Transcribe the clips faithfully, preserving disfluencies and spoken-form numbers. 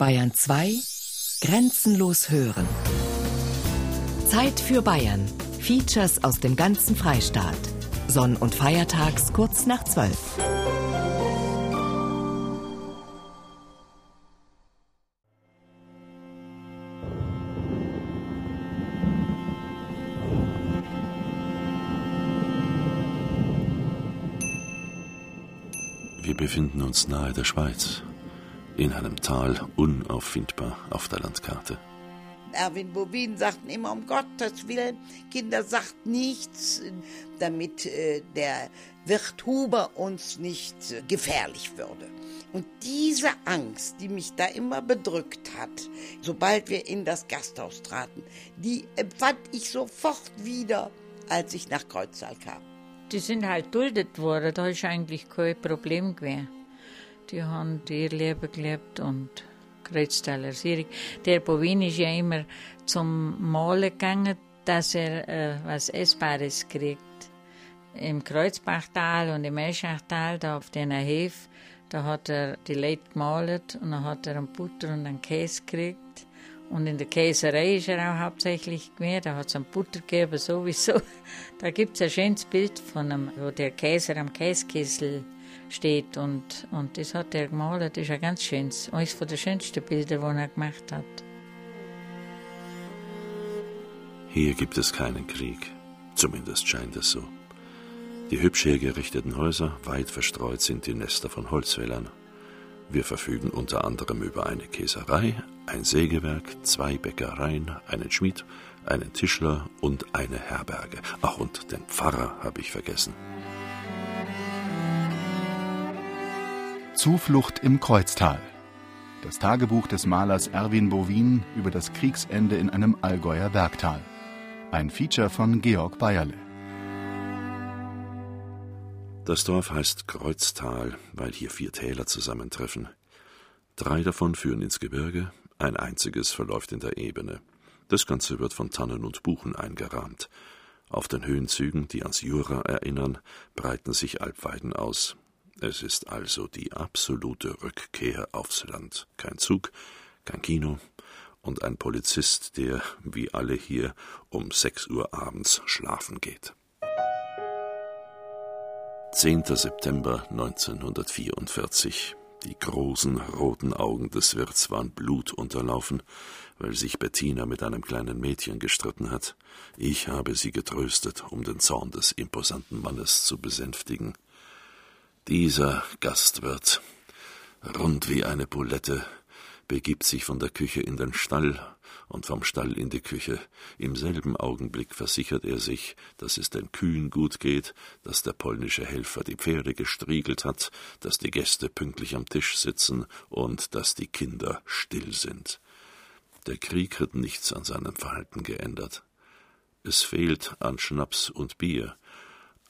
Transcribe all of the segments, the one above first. Bayern zwei – Grenzenlos hören. Zeit für Bayern. Features aus dem ganzen Freistaat. Sonn- und feiertags kurz nach zwölf. Wir befinden uns nahe der Schweiz, in einem Tal unauffindbar auf der Landkarte. Erwin Bowien sagten immer, um Gottes Willen, Kinder, sagt nichts, damit äh, der Wirt Huber uns nicht äh, gefährlich würde. Und diese Angst, die mich da immer bedrückt hat, sobald wir in das Gasthaus traten, die empfand ich sofort wieder, als ich nach Kreuztal kam. Die sind halt geduldet worden, da ist eigentlich kein Problem gewesen. Die haben ihr Leben gelebt und Kreuztaler Sieg. Der Bowien ist ja immer zum Malen gegangen, dass er äh, was Essbares kriegt. Im Kreuzbachtal und im Eischachtal, da auf den Hefe, da hat er die Leute gemalt und dann hat er einen Butter und einen Käse gekriegt. Und in der Käserei ist er auch hauptsächlich gewesen, da hat es einen Butter gegeben, sowieso. Da gibt es ein schönes Bild von einem, wo der Käser am Käskessel steht und, und das hat er gemalt, das ist ein ganz schönes, eines von den schönsten Bildern, die er gemacht hat. Hier gibt es keinen Krieg, zumindest scheint es so. Die hübsch hergerichteten Häuser, weit verstreut sind die Nester von Holzfällern. Wir verfügen unter anderem über eine Käserei, ein Sägewerk, zwei Bäckereien, einen Schmied, einen Tischler und eine Herberge. Ach, und den Pfarrer habe ich vergessen. Zuflucht im Kreuztal. Das Tagebuch des Malers Erwin Bowien über das Kriegsende in einem Allgäuer Bergtal. Ein Feature von Georg Bayerle. Das Dorf heißt Kreuztal, weil hier vier Täler zusammentreffen. Drei davon führen ins Gebirge, ein einziges verläuft in der Ebene. Das Ganze wird von Tannen und Buchen eingerahmt. Auf den Höhenzügen, die ans Jura erinnern, breiten sich Alpweiden aus. Es ist also die absolute Rückkehr aufs Land. Kein Zug, kein Kino und ein Polizist, der, wie alle hier, um sechs Uhr abends schlafen geht. zehnter September neunzehnhundertvierundvierzig. Die großen roten Augen des Wirts waren blutunterlaufen, weil sich Bettina mit einem kleinen Mädchen gestritten hat. Ich habe sie getröstet, um den Zorn des imposanten Mannes zu besänftigen. Dieser Gastwirt, rund wie eine Bulette, begibt sich von der Küche in den Stall und vom Stall in die Küche. Im selben Augenblick versichert er sich, dass es den Kühen gut geht, dass der polnische Helfer die Pferde gestriegelt hat, dass die Gäste pünktlich am Tisch sitzen und dass die Kinder still sind. Der Krieg hat nichts an seinem Verhalten geändert. Es fehlt an Schnaps und Bier,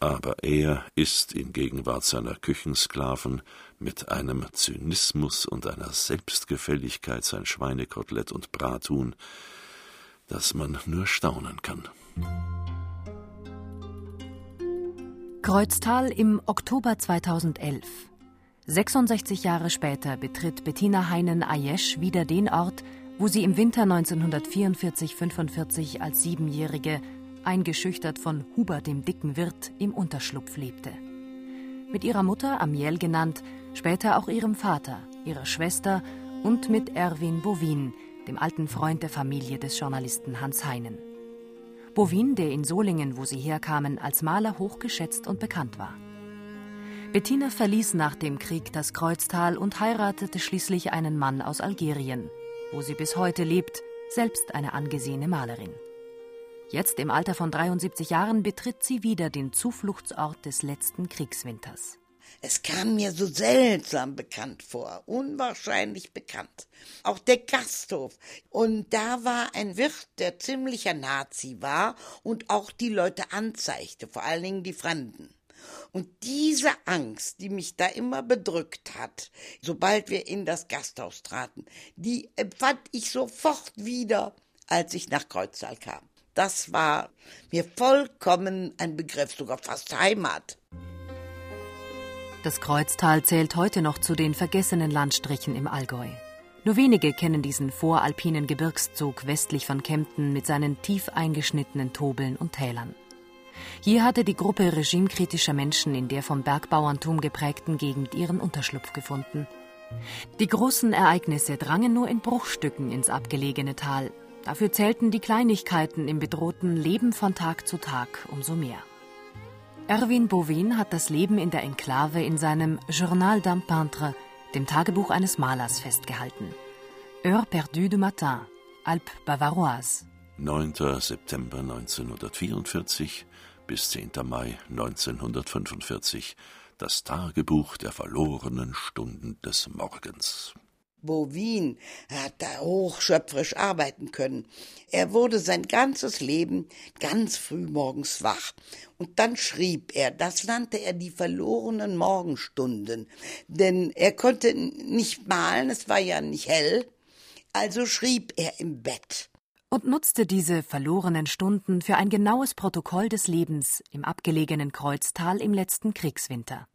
aber er ist in Gegenwart seiner Küchensklaven mit einem Zynismus und einer Selbstgefälligkeit sein Schweinekotelett und Brathuhn, dass man nur staunen kann. Kreuztal im Oktober zweitausendelf. sechsundsechzig Jahre später betritt Bettina Heinen Ayesch wieder den Ort, wo sie im Winter neunzehnhundertvierundvierzig fünfundvierzig als Siebenjährige, eingeschüchtert von Huber, dem dicken Wirt, im Unterschlupf lebte. Mit ihrer Mutter, Amiel genannt, später auch ihrem Vater, ihrer Schwester und mit Erwin Bowien, dem alten Freund der Familie des Journalisten Hans Heinen. Bowien, der in Solingen, wo sie herkamen, als Maler hochgeschätzt und bekannt war. Bettina verließ nach dem Krieg das Kreuztal und heiratete schließlich einen Mann aus Algerien, wo sie bis heute lebt, selbst eine angesehene Malerin. Jetzt, im Alter von dreiundsiebzig Jahren, betritt sie wieder den Zufluchtsort des letzten Kriegswinters. Es kam mir so seltsam bekannt vor, unwahrscheinlich bekannt. Auch der Gasthof. Und da war ein Wirt, der ziemlicher Nazi war und auch die Leute anzeigte, vor allen Dingen die Fremden. Und diese Angst, die mich da immer bedrückt hat, sobald wir in das Gasthaus traten, die empfand ich sofort wieder, als ich nach Kreuztal kam. Das war mir vollkommen ein Begriff, sogar fast Heimat. Das Kreuztal zählt heute noch zu den vergessenen Landstrichen im Allgäu. Nur wenige kennen diesen voralpinen Gebirgszug westlich von Kempten mit seinen tief eingeschnittenen Tobeln und Tälern. Hier hatte die Gruppe regimekritischer Menschen in der vom Bergbauerntum geprägten Gegend ihren Unterschlupf gefunden. Die großen Ereignisse drangen nur in Bruchstücken ins abgelegene Tal. Dafür zählten die Kleinigkeiten im bedrohten Leben von Tag zu Tag umso mehr. Erwin Bowien hat das Leben in der Enklave in seinem Journal d'un Peintre, dem Tagebuch eines Malers, festgehalten. Heure perdue du matin, Alpes bavaroises. neunter September neunzehnhundertvierundvierzig bis zehnter Mai neunzehnhundertfünfundvierzig, das Tagebuch der verlorenen Stunden des Morgens. Bowien hat da hochschöpferisch arbeiten können. Er wurde sein ganzes Leben ganz früh morgens wach. Und dann schrieb er, das nannte er die verlorenen Morgenstunden. Denn er konnte nicht malen, es war ja nicht hell. Also schrieb er im Bett. Und nutzte diese verlorenen Stunden für ein genaues Protokoll des Lebens im abgelegenen Kreuztal im letzten Kriegswinter.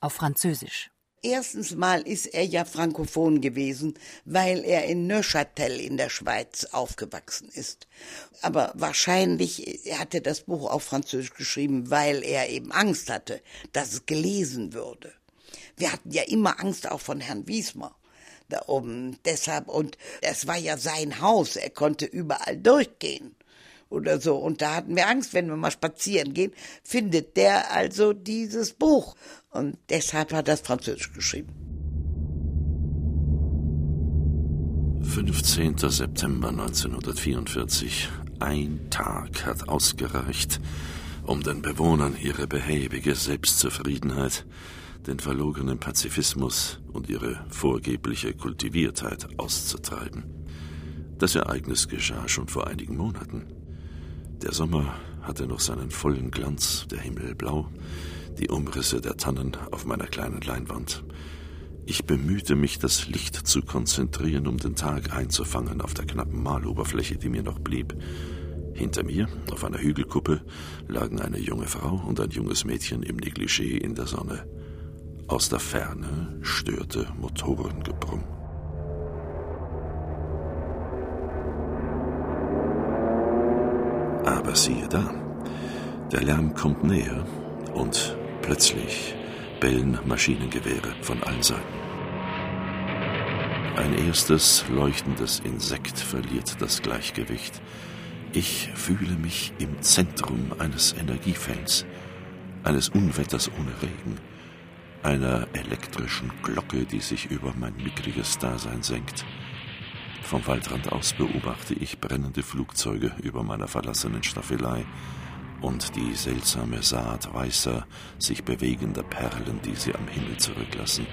Auf Französisch. Erstens mal ist er ja frankophon gewesen, weil er in Neuchâtel in der Schweiz aufgewachsen ist. Aber wahrscheinlich hat er das Buch auf Französisch geschrieben, weil er eben Angst hatte, dass es gelesen würde. Wir hatten ja immer Angst auch von Herrn Wiesmer da oben. Deshalb, und es war ja sein Haus, er konnte überall durchgehen oder so. Und da hatten wir Angst, wenn wir mal spazieren gehen, findet der also dieses Buch. Und deshalb hat er das Französisch geschrieben. fünfzehnter September neunzehnhundertvierundvierzig. Ein Tag hat ausgereicht, um den Bewohnern ihre behäbige Selbstzufriedenheit, den verlogenen Pazifismus und ihre vorgebliche Kultiviertheit auszutreiben. Das Ereignis geschah schon vor einigen Monaten. Der Sommer hatte noch seinen vollen Glanz, der Himmel blau, die Umrisse der Tannen auf meiner kleinen Leinwand. Ich bemühte mich, das Licht zu konzentrieren, um den Tag einzufangen auf der knappen Maloberfläche, die mir noch blieb. Hinter mir, auf einer Hügelkuppe, lagen eine junge Frau und ein junges Mädchen im Negligé in der Sonne. Aus der Ferne störte Motorengebrumm. Aber siehe da, der Lärm kommt näher und plötzlich bellen Maschinengewehre von allen Seiten. Ein erstes leuchtendes Insekt verliert das Gleichgewicht. Ich fühle mich im Zentrum eines Energiefelds, eines Unwetters ohne Regen, einer elektrischen Glocke, die sich über mein mickriges Dasein senkt. Vom Waldrand aus beobachte ich brennende Flugzeuge über meiner verlassenen Staffelei und die seltsame Saat weißer, sich bewegender Perlen, die sie am Himmel zurücklassen.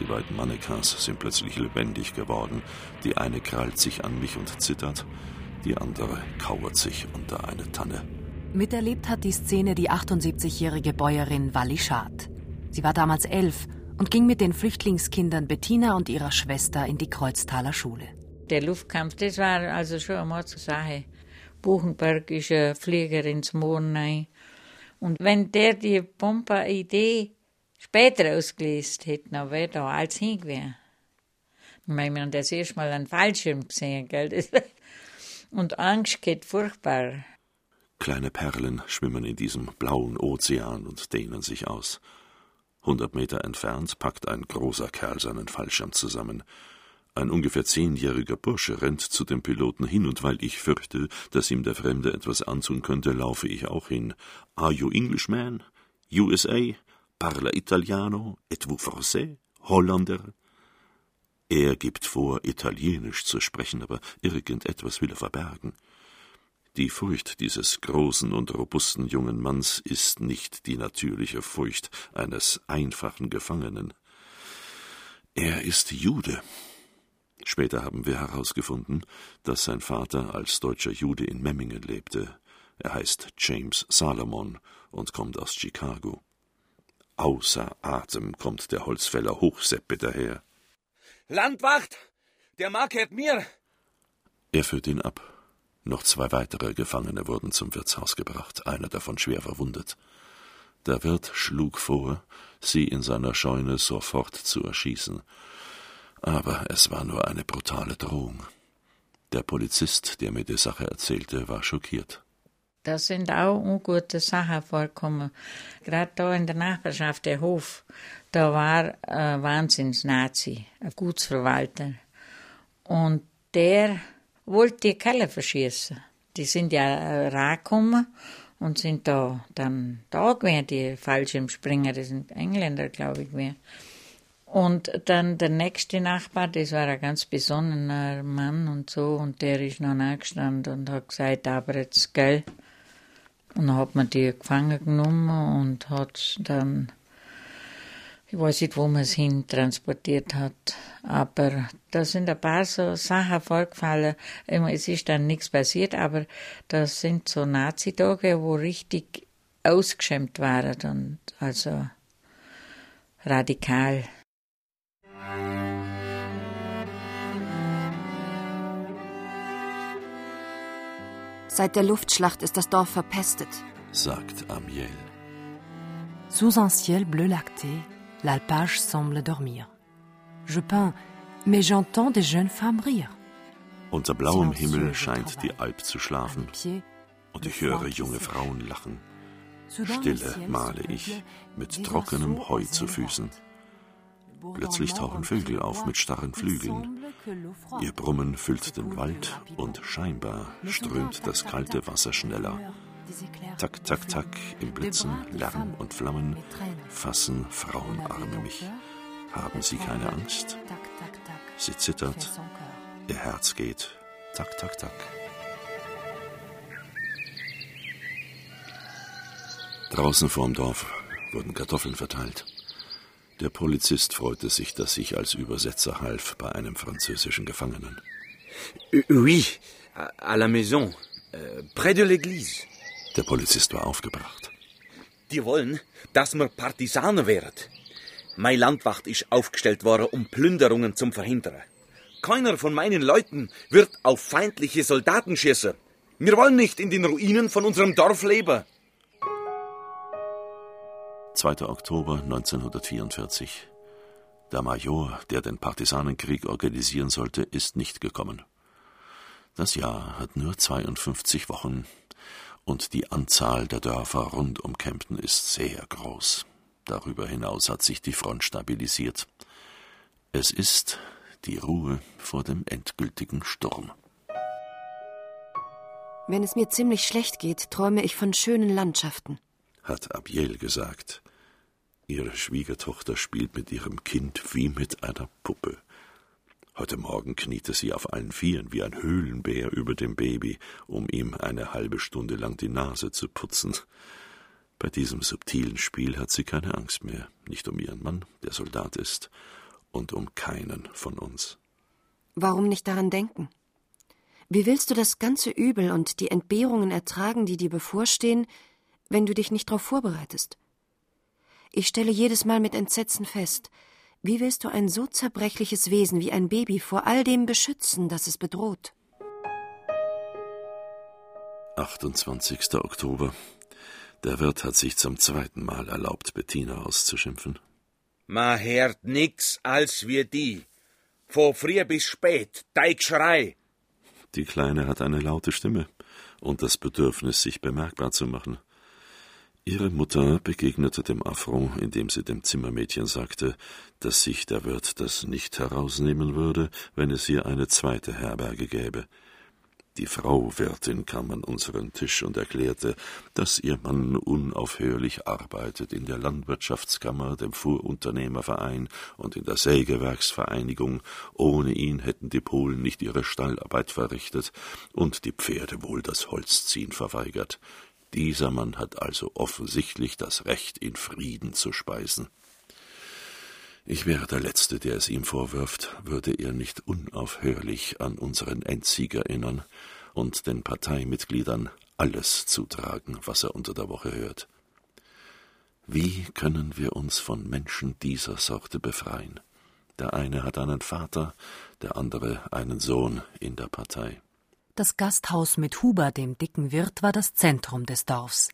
Die beiden Mannequins sind plötzlich lebendig geworden. Die eine krallt sich an mich und zittert, die andere kauert sich unter eine Tanne. Miterlebt hat die Szene die achtundsiebzigjährige Bäuerin Wally Schad. Sie war damals elf und ging mit den Flüchtlingskindern Bettina und ihrer Schwester in die Kreuztaler Schule. Der Luftkampf, das war also schon eine Mordsache. Buchenberg ist ein Flieger ins Moor rein. Und wenn der die Bomber-Idee später ausgelöst hätte, dann wäre da alles hingegangen. Wir haben das erste Mal einen Fallschirm gesehen, gell? Und Angst geht furchtbar. Kleine Perlen schwimmen in diesem blauen Ozean und dehnen sich aus. Hundert Meter entfernt packt ein großer Kerl seinen Fallschirm zusammen. Ein ungefähr zehnjähriger Bursche rennt zu dem Piloten hin, und weil ich fürchte, dass ihm der Fremde etwas antun könnte, laufe ich auch hin. Are you Englishman? U S A? Parla Italiano? Et vous Français? Holländer? Er gibt vor, Italienisch zu sprechen, aber irgendetwas will er verbergen. Die Furcht dieses großen und robusten jungen Manns ist nicht die natürliche Furcht eines einfachen Gefangenen. Er ist Jude. Später haben wir herausgefunden, dass sein Vater als deutscher Jude in Memmingen lebte. Er heißt James Salomon und kommt aus Chicago. Außer Atem kommt der Holzfäller Hochseppe daher. Landwacht, der markiert mir! Er führt ihn ab. Noch zwei weitere Gefangene wurden zum Wirtshaus gebracht, einer davon schwer verwundet. Der Wirt schlug vor, sie in seiner Scheune sofort zu erschießen. aber es war nur eine brutale Drohung. Der Polizist, der mir die Sache erzählte, war schockiert. Da sind auch ungute Sachen vorgekommen. Gerade da in der Nachbarschaft, der Hof, da war ein Wahnsinns-Nazi, ein Gutsverwalter. Und der wollte die Keller verschießen. Die sind ja reingekommen und sind da dann da gewesen, die Fallschirmspringer, das sind Engländer, glaube ich, gewesen. Und dann der nächste Nachbar, das war ein ganz besonnener Mann und so, und der ist noch angestanden und hat gesagt, aber jetzt, gell. Und dann hat man die gefangen genommen und hat dann, ich weiß nicht, wo man es hin transportiert hat, aber da sind ein paar so Sachen vorgefallen. Es ist dann nichts passiert, aber da sind so Nazi-Tage, wo richtig ausgeschämt waren und also radikal. Seit der Luftschlacht ist das Dorf verpestet, sagt Amiel. Sous un ciel bleu lacté, l'alpage semble dormir. Je peins, mais j'entends des jeunes femmes rire. Unter blauem Himmel scheint die Alp zu schlafen, und ich höre junge Frauen lachen. Stille male ich, mit trockenem Heu zu Füßen. Plötzlich tauchen Vögel auf mit starren Flügeln. Ihr Brummen füllt den Wald und scheinbar strömt das kalte Wasser schneller. Tack, tack, tack, im Blitzen, Lärm und Flammen fassen Frauenarme mich. Haben Sie keine Angst? Sie zittert, ihr Herz geht. Tack, tack, tack. Draußen vorm Dorf wurden Kartoffeln verteilt. Der Polizist freute sich, dass ich als Übersetzer half bei einem französischen Gefangenen. Oui, à la maison, près de l'église. Der Polizist war aufgebracht. Die wollen, dass wir Partisaner wäret. Mein Landwacht ist aufgestellt worden, um Plünderungen zu verhindern. Keiner von meinen Leuten wird auf feindliche Soldaten schießen. Wir wollen nicht in den Ruinen von unserem Dorf leben. zweiter Oktober neunzehnhundertvierundvierzig. Der Major, der den Partisanenkrieg organisieren sollte, ist nicht gekommen. Das Jahr hat nur zweiundfünfzig Wochen und die Anzahl der Dörfer rund um Kempten ist sehr groß. Darüber hinaus hat sich die Front stabilisiert. Es ist die Ruhe vor dem endgültigen Sturm. Wenn es mir ziemlich schlecht geht, träume ich von schönen Landschaften, hat Abiel gesagt. Ihre Schwiegertochter spielt mit ihrem Kind wie mit einer Puppe. Heute Morgen kniete sie auf allen Vieren wie ein Höhlenbär über dem Baby, um ihm eine halbe Stunde lang die Nase zu putzen. Bei diesem subtilen Spiel hat sie keine Angst mehr, nicht um ihren Mann, der Soldat ist, und um keinen von uns. Warum nicht daran denken? Wie willst du das ganze Übel und die Entbehrungen ertragen, die dir bevorstehen, wenn du dich nicht darauf vorbereitest? Ich stelle jedes Mal mit Entsetzen fest, wie willst du ein so zerbrechliches Wesen wie ein Baby vor all dem beschützen, das es bedroht? achtundzwanzigster Oktober. Der Wirt hat sich zum zweiten Mal erlaubt, Bettina auszuschimpfen. Man hört nix als wir die. Von früh bis spät, Teigschrei. Die Kleine hat eine laute Stimme und das Bedürfnis, sich bemerkbar zu machen. Ihre Mutter begegnete dem Affront, indem sie dem Zimmermädchen sagte, dass sich der Wirt das nicht herausnehmen würde, wenn es hier eine zweite Herberge gäbe. Die Frau Wirtin kam an unseren Tisch und erklärte, dass ihr Mann unaufhörlich arbeitet in der Landwirtschaftskammer, dem Fuhrunternehmerverein und in der Sägewerksvereinigung. Ohne ihn hätten die Polen nicht ihre Stallarbeit verrichtet und die Pferde wohl das Holzziehen verweigert. Dieser Mann hat also offensichtlich das Recht, in Frieden zu speisen. Ich wäre der Letzte, der es ihm vorwirft, würde er nicht unaufhörlich an unseren Endsieger erinnern und den Parteimitgliedern alles zutragen, was er unter der Woche hört. Wie können wir uns von Menschen dieser Sorte befreien? Der eine hat einen Vater, der andere einen Sohn in der Partei. Das Gasthaus mit Huber, dem dicken Wirt, war das Zentrum des Dorfs.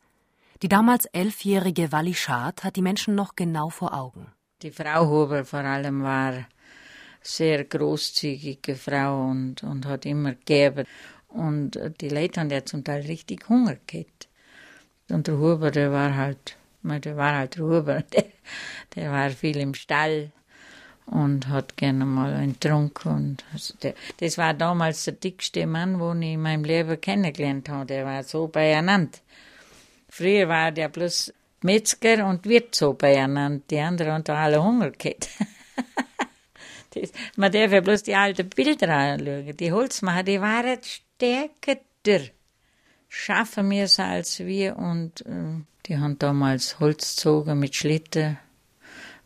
Die damals elfjährige Wally Schad hat die Menschen noch genau vor Augen. Die Frau Huber vor allem war sehr großzügige Frau und, und hat immer gegeben. Und die Leute haben ja zum Teil richtig Hunger gehabt. Und der Huber, der war halt, der war halt der Huber, der, der war viel im Stall und hat gerne mal einen Trunk. Und also der, das war damals der dickste Mann, den ich in meinem Leben kennengelernt habe. Der war so beieinander. Früher war der bloß Metzger und Wirt so beieinander. Die anderen haben da alle Hunger gehabt. Das, man darf ja bloß die alten Bilder anschauen. Die Holzmacher, die waren stärker, schaffen wir es als wir. Und äh, die haben damals Holz gezogen mit Schlitten.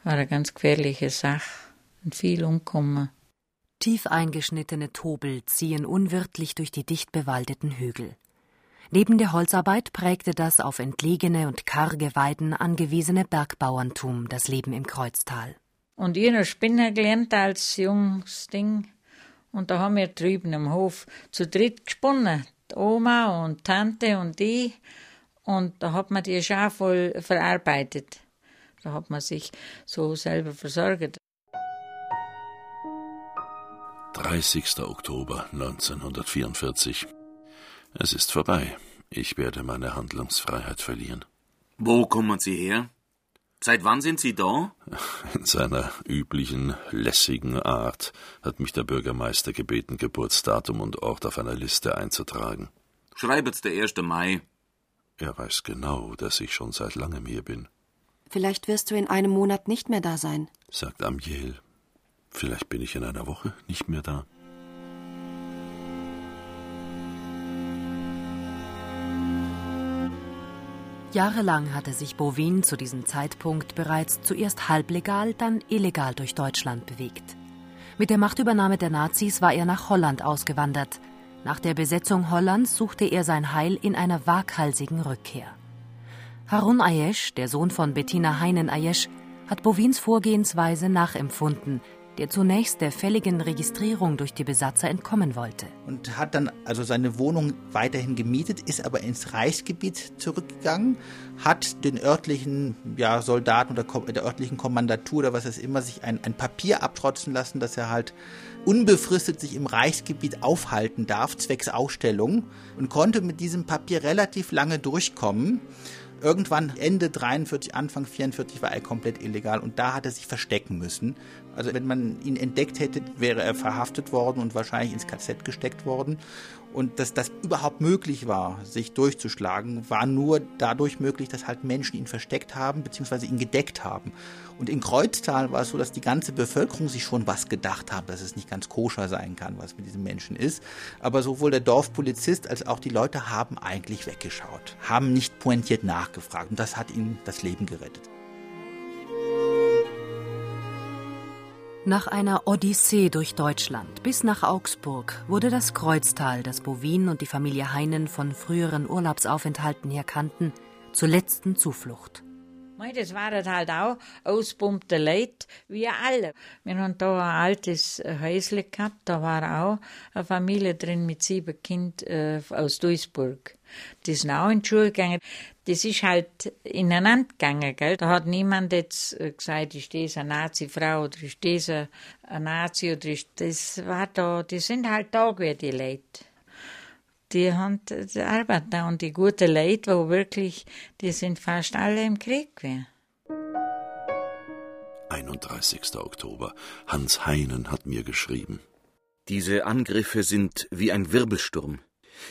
War eine ganz gefährliche Sache. Und viel umgekommen. Tief eingeschnittene Tobel ziehen unwirtlich durch die dicht bewaldeten Hügel. Neben der Holzarbeit prägte das auf entlegene und karge Weiden angewiesene Bergbauerntum das Leben im Kreuztal. Und ich habe Spinner gelernt als junges Ding. Und da haben wir drüben im Hof zu dritt gesponnen. Die Oma und Tante und ich. Und da hat man die Schafe voll verarbeitet. Da hat man sich so selber versorgt. dreißigster Oktober neunzehnhundertvierundvierzig. Es ist vorbei. Ich werde meine Handlungsfreiheit verlieren. Wo kommen Sie her? Seit wann sind Sie da? In seiner üblichen, lässigen Art hat mich der Bürgermeister gebeten, Geburtsdatum und Ort auf einer Liste einzutragen. Schreibet's der erster Mai. Er weiß genau, dass ich schon seit langem hier bin. Vielleicht wirst du in einem Monat nicht mehr da sein, sagt Amiel. Vielleicht bin ich in einer Woche nicht mehr da. Jahrelang hatte sich Bowien zu diesem Zeitpunkt bereits zuerst halblegal, dann illegal durch Deutschland bewegt. Mit der Machtübernahme der Nazis war er nach Holland ausgewandert. Nach der Besetzung Hollands suchte er sein Heil in einer waghalsigen Rückkehr. Harun Ayesch, der Sohn von Bettina Heinen Ayesch, hat Bowiens Vorgehensweise nachempfunden, der zunächst der fälligen Registrierung durch die Besatzer entkommen wollte. Und hat dann also seine Wohnung weiterhin gemietet, ist aber ins Reichsgebiet zurückgegangen, hat den örtlichen ja, Soldaten oder der örtlichen Kommandatur oder was es immer, sich ein, ein Papier abtrotzen lassen, dass er halt unbefristet sich im Reichsgebiet aufhalten darf, zwecks Ausstellung, und konnte mit diesem Papier relativ lange durchkommen. Irgendwann Ende dreiundvierzig, Anfang vierundvierzig war er komplett illegal und da hat er sich verstecken müssen. Also wenn man ihn entdeckt hätte, wäre er verhaftet worden und wahrscheinlich ins K Z gesteckt worden. Und dass das überhaupt möglich war, sich durchzuschlagen, war nur dadurch möglich, dass halt Menschen ihn versteckt haben bzw. ihn gedeckt haben. Und in Kreuztal war es so, dass die ganze Bevölkerung sich schon was gedacht hat, dass es nicht ganz koscher sein kann, was mit diesen Menschen ist. Aber sowohl der Dorfpolizist als auch die Leute haben eigentlich weggeschaut, haben nicht pointiert nachgefragt. Und das hat ihnen das Leben gerettet. Nach einer Odyssee durch Deutschland bis nach Augsburg wurde das Kreuztal, das Bowien und die Familie Heinen von früheren Urlaubsaufenthalten her kannten, zur letzten Zuflucht. Das waren halt auch auspumpte Leute, wie alle. Wir haben da ein altes Häusle gehabt, da war auch eine Familie drin mit sieben Kindern aus Duisburg. Die sind auch in die Schule gegangen. Das ist halt ineinander gegangen, gell? Da hat niemand jetzt gesagt, ist das eine Nazi-Frau oder ist das ein Nazi oder ist das war da. Die sind halt da gewesen, die Leute. Die haben die Arbeit da und die guten Leute, wo wirklich, die sind fast alle im Krieg gewesen. einunddreißigster Oktober. Hans Heinen hat mir geschrieben. Diese Angriffe sind wie ein Wirbelsturm.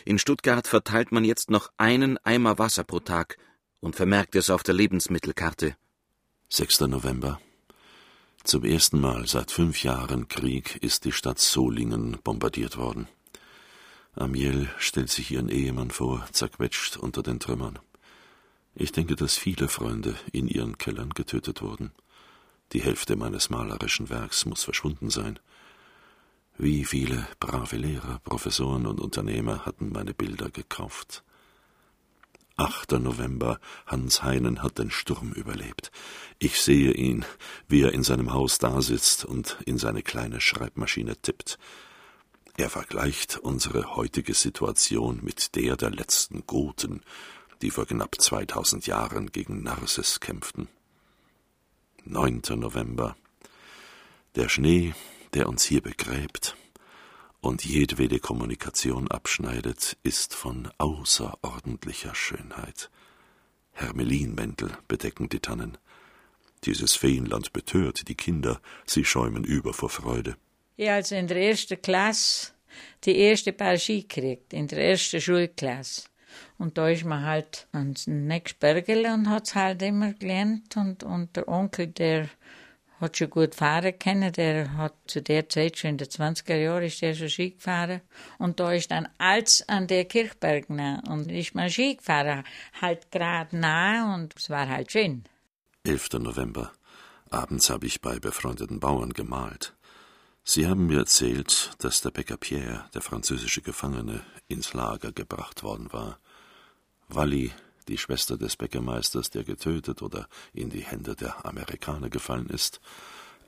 In Stuttgart verteilt man jetzt noch einen Eimer Wasser pro Tag und vermerkt es auf der Lebensmittelkarte. sechster November. Zum ersten Mal seit fünf Jahren Krieg ist die Stadt Solingen bombardiert worden. Amiel stellt sich ihren Ehemann vor, zerquetscht unter den Trümmern. Ich denke, dass viele Freunde in ihren Kellern getötet wurden. Die Hälfte meines malerischen Werks muss verschwunden sein. Wie viele brave Lehrer, Professoren und Unternehmer hatten meine Bilder gekauft. achter November. Hans Heinen hat den Sturm überlebt. Ich sehe ihn, wie er in seinem Haus dasitzt und in seine kleine Schreibmaschine tippt. Er vergleicht unsere heutige Situation mit der der letzten Goten, die vor knapp zweitausend Jahren gegen Narses kämpften. neunter November. Der Schnee, der uns hier begräbt und jedwede Kommunikation abschneidet, ist von außerordentlicher Schönheit. Hermelinmäntel bedecken die Tannen. Dieses Feenland betört die Kinder, sie schäumen über vor Freude. Ich habe also in der ersten Klasse die erste Paar Ski gekriegt, in der ersten Schulklasse. Und da ist man halt ans nächste Bergele und hat es halt immer gelernt. Und, und der Onkel, der hat schon gut fahren können, der hat zu der Zeit, schon in den zwanziger Jahren, ist der schon Ski gefahren. Und da ist dann alles an der Kirchberg nah. Und ist man Ski gefahren, halt gerade nah und es war halt schön. elfter November. Abends habe ich bei befreundeten Bauern gemalt. Sie haben mir erzählt, dass der Bäcker Pierre, der französische Gefangene, ins Lager gebracht worden war. Wally, die Schwester des Bäckermeisters, der getötet oder in die Hände der Amerikaner gefallen ist,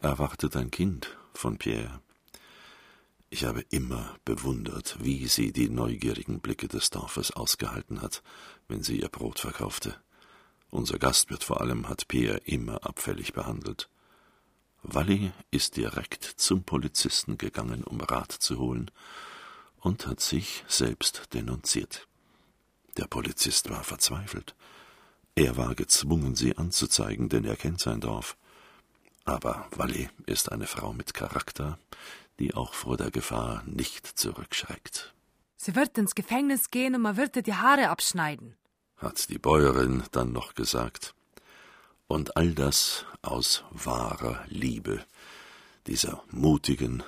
erwartet ein Kind von Pierre. Ich habe immer bewundert, wie sie die neugierigen Blicke des Dorfes ausgehalten hat, wenn sie ihr Brot verkaufte. Unser Gastwirt vor allem hat Pierre immer abfällig behandelt. Wally ist direkt zum Polizisten gegangen, um Rat zu holen, und hat sich selbst denunziert. Der Polizist war verzweifelt. Er war gezwungen, sie anzuzeigen, denn er kennt sein Dorf. Aber Wally ist eine Frau mit Charakter, die auch vor der Gefahr nicht zurückschreckt. Sie wird ins Gefängnis gehen und man wird ihr die Haare abschneiden, hat die Bäuerin dann noch gesagt. Und all das aus wahrer Liebe, dieser mutigen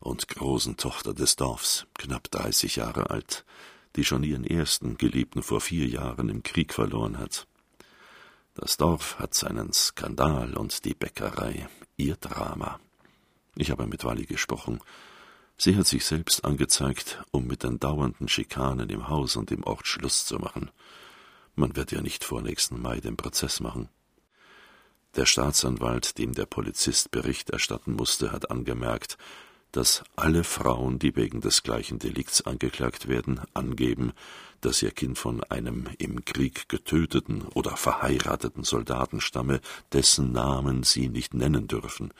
und großen Tochter des Dorfs, knapp dreißig Jahre alt, die schon ihren ersten Geliebten vor vier Jahren im Krieg verloren hat. Das Dorf hat seinen Skandal und die Bäckerei ihr Drama. Ich habe mit Wally gesprochen. Sie hat sich selbst angezeigt, um mit den dauernden Schikanen im Haus und im Ort Schluss zu machen. Man wird ja nicht vor nächsten Mai den Prozess machen. Der Staatsanwalt, dem der Polizist Bericht erstatten musste, hat angemerkt, dass alle Frauen, die wegen des gleichen Delikts angeklagt werden, angeben, dass ihr Kind von einem im Krieg getöteten oder verheirateten Soldaten stamme, dessen Namen sie nicht nennen dürfen.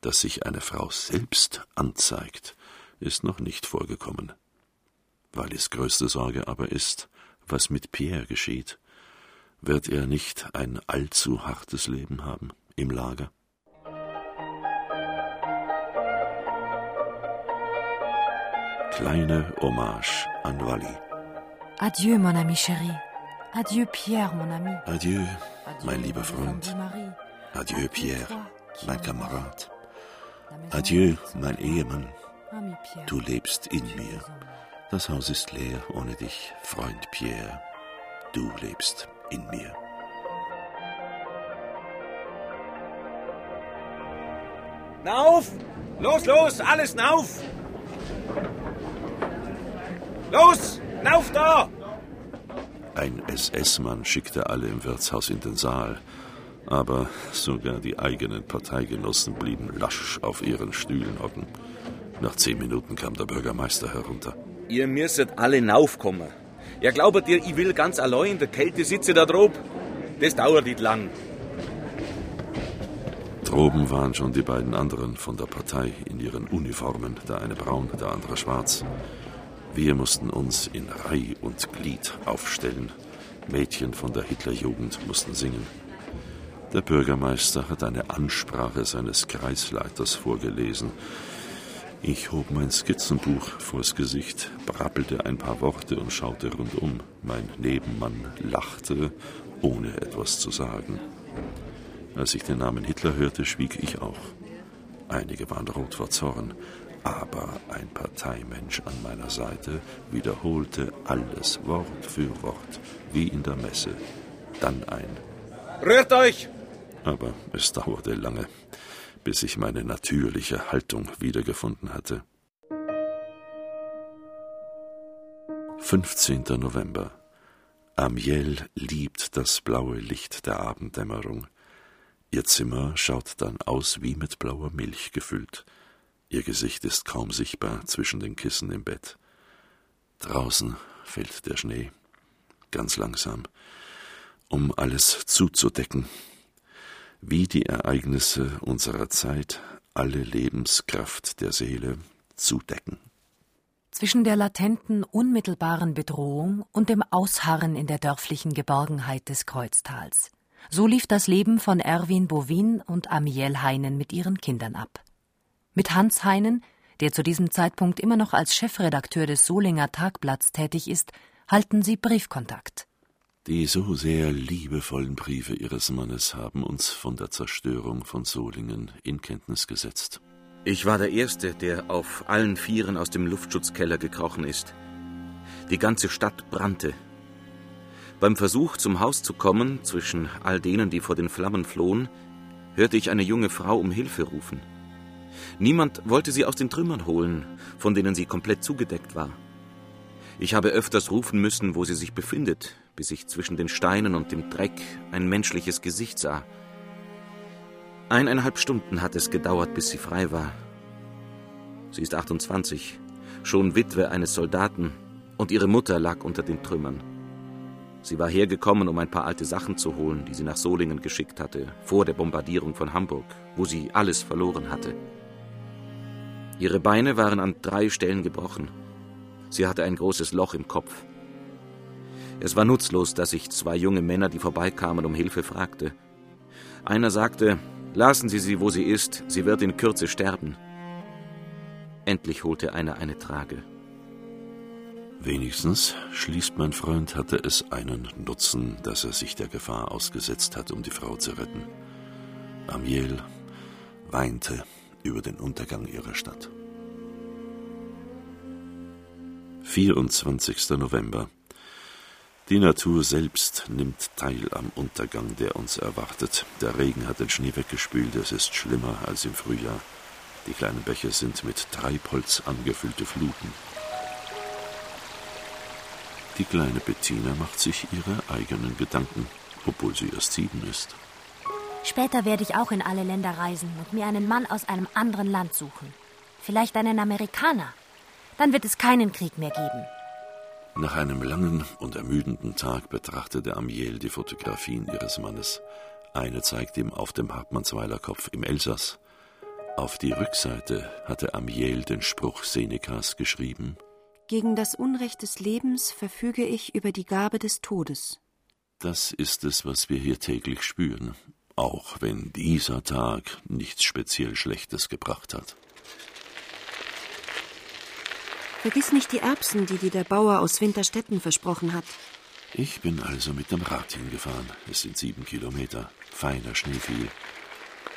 Dass sich eine Frau selbst anzeigt, ist noch nicht vorgekommen. Wallys größte Sorge aber ist, was mit Pierre geschieht. Wird er nicht ein allzu hartes Leben haben im Lager? Kleine Hommage an Wally. Adieu, mon ami chéri. Adieu, Pierre, mon ami. Adieu, mein lieber Freund. Adieu, Pierre, mein Kamerad. Adieu, mein Ehemann. Du lebst in mir. Das Haus ist leer ohne dich, Freund Pierre. Du lebst in mir. Nauf! Los, los, alles nauf! Los, nauf da! Ein S S-Mann schickte alle im Wirtshaus in den Saal, aber sogar die eigenen Parteigenossen blieben lasch auf ihren Stühlen hocken. Nach zehn Minuten kam der Bürgermeister herunter. Ihr müsstet alle naufkommen. Ja, glaubet ihr, ich will ganz allein in der Kälte sitzen da drob? Das dauert nicht lang. Droben waren schon die beiden anderen von der Partei in ihren Uniformen, der eine braun, der andere schwarz. Wir mussten uns in Reih und Glied aufstellen. Mädchen von der Hitlerjugend mussten singen. Der Bürgermeister hat eine Ansprache seines Kreisleiters vorgelesen. Ich hob mein Skizzenbuch vors Gesicht, brabbelte ein paar Worte und schaute rundum. Mein Nebenmann lachte, ohne etwas zu sagen. Als ich den Namen Hitler hörte, schwieg ich auch. Einige waren rot vor Zorn, aber ein Parteimensch an meiner Seite wiederholte alles Wort für Wort, wie in der Messe. Dann ein: Rührt euch! Aber es dauerte lange, bis ich meine natürliche Haltung wiedergefunden hatte. fünfzehnter November. Amiel liebt das blaue Licht der Abenddämmerung. Ihr Zimmer schaut dann aus wie mit blauer Milch gefüllt. Ihr Gesicht ist kaum sichtbar zwischen den Kissen im Bett. Draußen fällt der Schnee, ganz langsam, um alles zuzudecken. Wie die Ereignisse unserer Zeit alle Lebenskraft der Seele zudecken. Zwischen der latenten, unmittelbaren Bedrohung und dem Ausharren in der dörflichen Geborgenheit des Kreuztals. So lief das Leben von Erwin Bowien und Amiel Heinen mit ihren Kindern ab. Mit Hans Heinen, der zu diesem Zeitpunkt immer noch als Chefredakteur des Solinger Tagblatts tätig ist, halten sie Briefkontakt. Die so sehr liebevollen Briefe ihres Mannes haben uns von der Zerstörung von Solingen in Kenntnis gesetzt. Ich war der Erste, der auf allen Vieren aus dem Luftschutzkeller gekrochen ist. Die ganze Stadt brannte. Beim Versuch, zum Haus zu kommen, zwischen all denen, die vor den Flammen flohen, hörte ich eine junge Frau um Hilfe rufen. Niemand wollte sie aus den Trümmern holen, von denen sie komplett zugedeckt war. Ich habe öfters rufen müssen, wo sie sich befindet, bis ich zwischen den Steinen und dem Dreck ein menschliches Gesicht sah. Eineinhalb Stunden hat es gedauert, bis sie frei war. Sie ist achtundzwanzig, schon Witwe eines Soldaten, und ihre Mutter lag unter den Trümmern. Sie war hergekommen, um ein paar alte Sachen zu holen, die sie nach Solingen geschickt hatte, vor der Bombardierung von Hamburg, wo sie alles verloren hatte. Ihre Beine waren an drei Stellen gebrochen. Sie hatte ein großes Loch im Kopf. Es war nutzlos, dass ich zwei junge Männer, die vorbeikamen, um Hilfe fragte. Einer sagte, lassen Sie sie, wo sie ist, sie wird in Kürze sterben. Endlich holte einer eine Trage. Wenigstens, schließt mein Freund, hatte es einen Nutzen, dass er sich der Gefahr ausgesetzt hat, um die Frau zu retten. Amiel weinte über den Untergang ihrer Stadt. vierundzwanzigster November. Die Natur selbst nimmt teil am Untergang, der uns erwartet. Der Regen hat den Schnee weggespült, es ist schlimmer als im Frühjahr. Die kleinen Bäche sind mit Treibholz angefüllte Fluten. Die kleine Bettina macht sich ihre eigenen Gedanken, obwohl sie erst sieben ist. Später werde ich auch in alle Länder reisen und mir einen Mann aus einem anderen Land suchen. Vielleicht einen Amerikaner. Dann wird es keinen Krieg mehr geben. Nach einem langen und ermüdenden Tag betrachtete Amiel die Fotografien ihres Mannes. Eine zeigte ihm auf dem Hartmannsweilerkopf im Elsass. Auf die Rückseite hatte Amiel den Spruch Senecas geschrieben: Gegen das Unrecht des Lebens verfüge ich über die Gabe des Todes. Das ist es, was wir hier täglich spüren, auch wenn dieser Tag nichts speziell Schlechtes gebracht hat. Vergiss nicht die Erbsen, die dir der Bauer aus Winterstetten versprochen hat. Ich bin also mit dem Rad hingefahren. Es sind sieben Kilometer. Feiner Schnee fiel.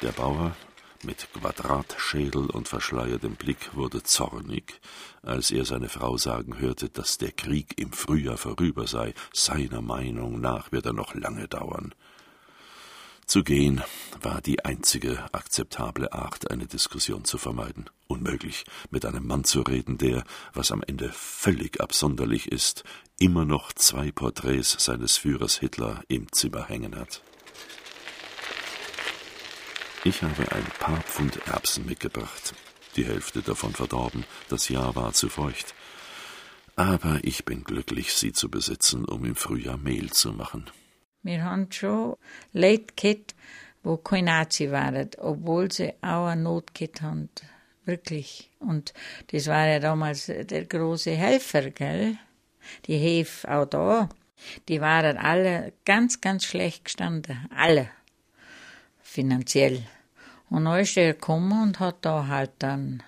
Der Bauer, mit Quadratschädel und verschleiertem Blick, wurde zornig, als er seine Frau sagen hörte, dass der Krieg im Frühjahr vorüber sei. Seiner Meinung nach wird er noch lange dauern. Zu gehen war die einzige akzeptable Art, eine Diskussion zu vermeiden. Unmöglich, mit einem Mann zu reden, der, was am Ende völlig absonderlich ist, immer noch zwei Porträts seines Führers Hitler im Zimmer hängen hat. Ich habe ein paar Pfund Erbsen mitgebracht, die Hälfte davon verdorben, das Jahr war zu feucht. Aber ich bin glücklich, sie zu besitzen, um im Frühjahr Mehl zu machen. Wir haben schon Leute gehabt, die keine Nazi waren, obwohl sie auch eine Not gehabt haben, wirklich. Und das war ja damals der große Helfer, gell? Die Hilfe auch da, die waren alle ganz, ganz schlecht gestanden, alle. Finanziell. Und dann ist er gekommen und hat da halt dann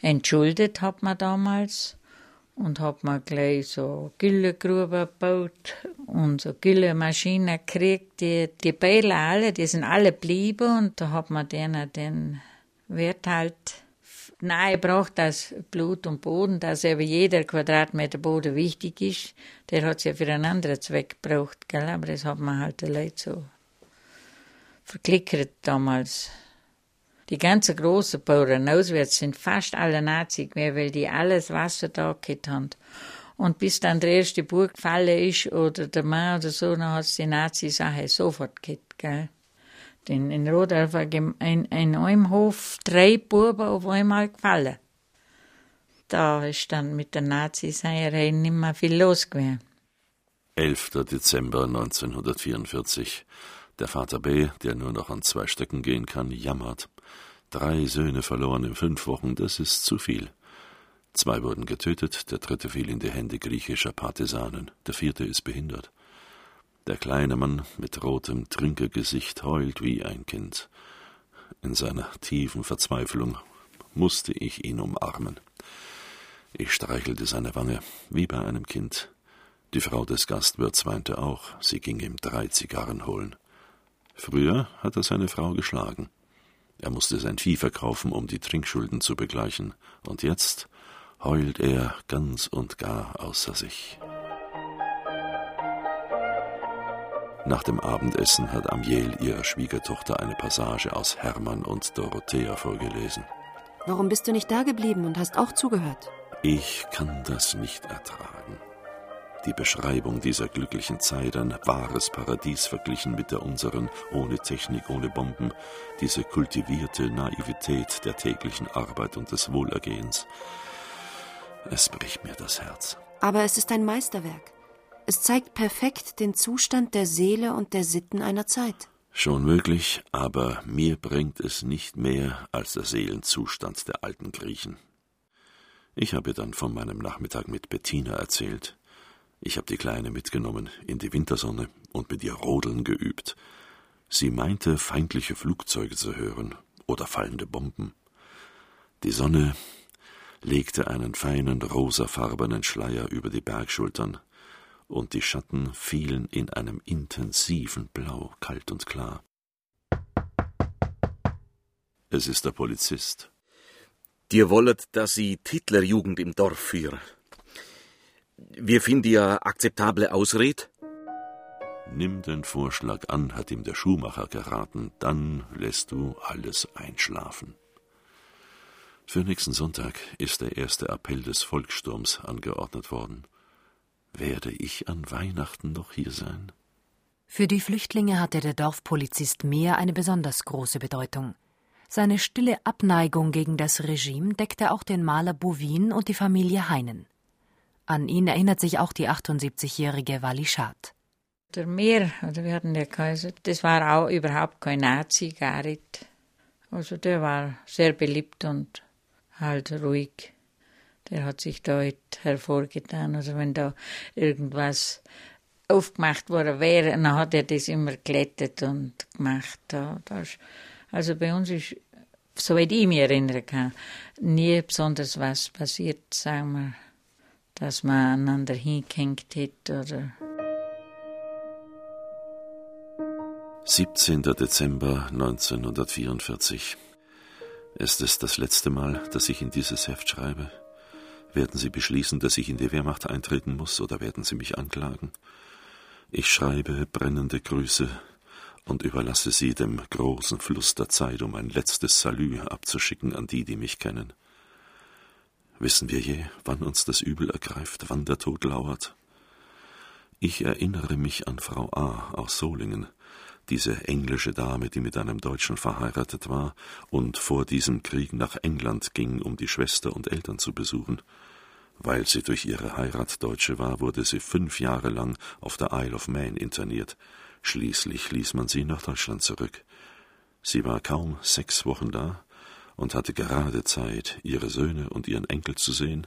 entschuldet, hat man damals, und hat man gleich so Güllegruben gebaut und so Güllemaschinen gekriegt. Die, die Bälle alle, die sind alle geblieben, und da hat man denen den Wert halt nahegebracht, dass Blut und Boden, dass eben jeder Quadratmeter Boden wichtig ist. Der hat es ja für einen anderen Zweck gebraucht, gell? Aber das hat man halt den Leuten so verklickert damals. Die ganzen grossen Bauern auswärts sind fast alle Nazi gewesen, weil die alles Wasser da gehabt haben. Und bis dann der erste Bauer gefallen ist oder der Mann oder so, dann hat es die Nazi-Sache sofort gehabt, gell? Denn in Rodolf war in, in einem Hof drei Buben auf einmal gefallen. Da ist dann mit der Nazi-Sache nicht mehr viel los gewesen. elfter Dezember neunzehnhundertvierundvierzig. Der Vater B., der nur noch an zwei Stöcken gehen kann, jammert. Drei Söhne verloren in fünf Wochen, das ist zu viel. Zwei wurden getötet, der dritte fiel in die Hände griechischer Partisanen, der vierte ist behindert. Der kleine Mann mit rotem Trinkergesicht heult wie ein Kind. In seiner tiefen Verzweiflung musste ich ihn umarmen. Ich streichelte seine Wange, wie bei einem Kind. Die Frau des Gastwirts weinte auch, sie ging ihm drei Zigarren holen. Früher hat er seine Frau geschlagen. Er musste sein Vieh verkaufen, um die Trinkschulden zu begleichen. Und jetzt heult er ganz und gar außer sich. Nach dem Abendessen hat Amiel ihrer Schwiegertochter eine Passage aus Hermann und Dorothea vorgelesen. Warum bist du nicht da geblieben und hast auch zugehört? Ich kann das nicht ertragen. Die Beschreibung dieser glücklichen Zeit, ein wahres Paradies verglichen mit der unseren, ohne Technik, ohne Bomben, diese kultivierte Naivität der täglichen Arbeit und des Wohlergehens. Es bricht mir das Herz. Aber es ist ein Meisterwerk. Es zeigt perfekt den Zustand der Seele und der Sitten einer Zeit. Schon möglich, aber mir bringt es nicht mehr als der Seelenzustand der alten Griechen. Ich habe dann von meinem Nachmittag mit Bettina erzählt. Ich habe die Kleine mitgenommen in die Wintersonne und mit ihr Rodeln geübt. Sie meinte, feindliche Flugzeuge zu hören oder fallende Bomben. Die Sonne legte einen feinen, rosafarbenen Schleier über die Bergschultern und die Schatten fielen in einem intensiven Blau, kalt und klar. Es ist der Polizist. Dir wollet, dass sie Hitlerjugend im Dorf führe. Wir finden ja akzeptable Ausred? Nimm den Vorschlag an, hat ihm der Schuhmacher geraten, dann lässt du alles einschlafen. Für nächsten Sonntag ist der erste Appell des Volkssturms angeordnet worden. Werde ich an Weihnachten noch hier sein? Für die Flüchtlinge hatte der Dorfpolizist Meer eine besonders große Bedeutung. Seine stille Abneigung gegen das Regime deckte auch den Maler Bowien und die Familie Heinen. An ihn erinnert sich auch die achtundsiebzigjährige Wally Schad. Der Meer, oder wir hatten der Kaiser, das war auch überhaupt kein Nazi, gar nicht. Also der war sehr beliebt und halt ruhig. Der hat sich da halt hervorgetan. Also wenn da irgendwas aufgemacht worden wäre, dann hat er das immer glättet und gemacht. Also bei uns ist, soweit ich mich erinnern kann, nie besonders was passiert, sagen wir. Dass man einander hingehängt hat, oder? siebzehnter Dezember neunzehnhundertvierundvierzig. Ist es das letzte Mal, dass ich in dieses Heft schreibe? Werden Sie beschließen, dass ich in die Wehrmacht eintreten muss, oder werden Sie mich anklagen? Ich schreibe brennende Grüße und überlasse sie dem großen Fluss der Zeit, um ein letztes Salü abzuschicken an die, die mich kennen. Wissen wir je, wann uns das Übel ergreift, wann der Tod lauert? Ich erinnere mich an Frau A. aus Solingen, diese englische Dame, die mit einem Deutschen verheiratet war und vor diesem Krieg nach England ging, um die Schwester und Eltern zu besuchen. Weil sie durch ihre Heirat Deutsche war, wurde sie fünf Jahre lang auf der Isle of Man interniert. Schließlich ließ man sie nach Deutschland zurück. Sie war kaum sechs Wochen da und hatte gerade Zeit, ihre Söhne und ihren Enkel zu sehen.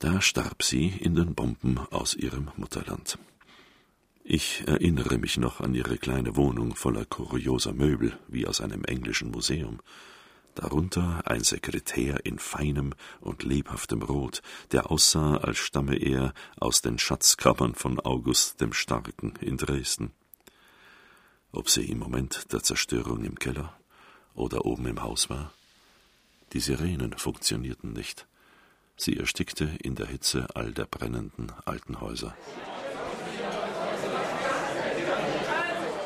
Da starb sie in den Bomben aus ihrem Mutterland. Ich erinnere mich noch an ihre kleine Wohnung voller kurioser Möbel, wie aus einem englischen Museum. Darunter ein Sekretär in feinem und lebhaftem Rot, der aussah, als stamme er aus den Schatzkammern von August dem Starken in Dresden. Ob sie im Moment der Zerstörung im Keller oder oben im Haus war. Die Sirenen funktionierten nicht. Sie erstickte in der Hitze all der brennenden alten Häuser.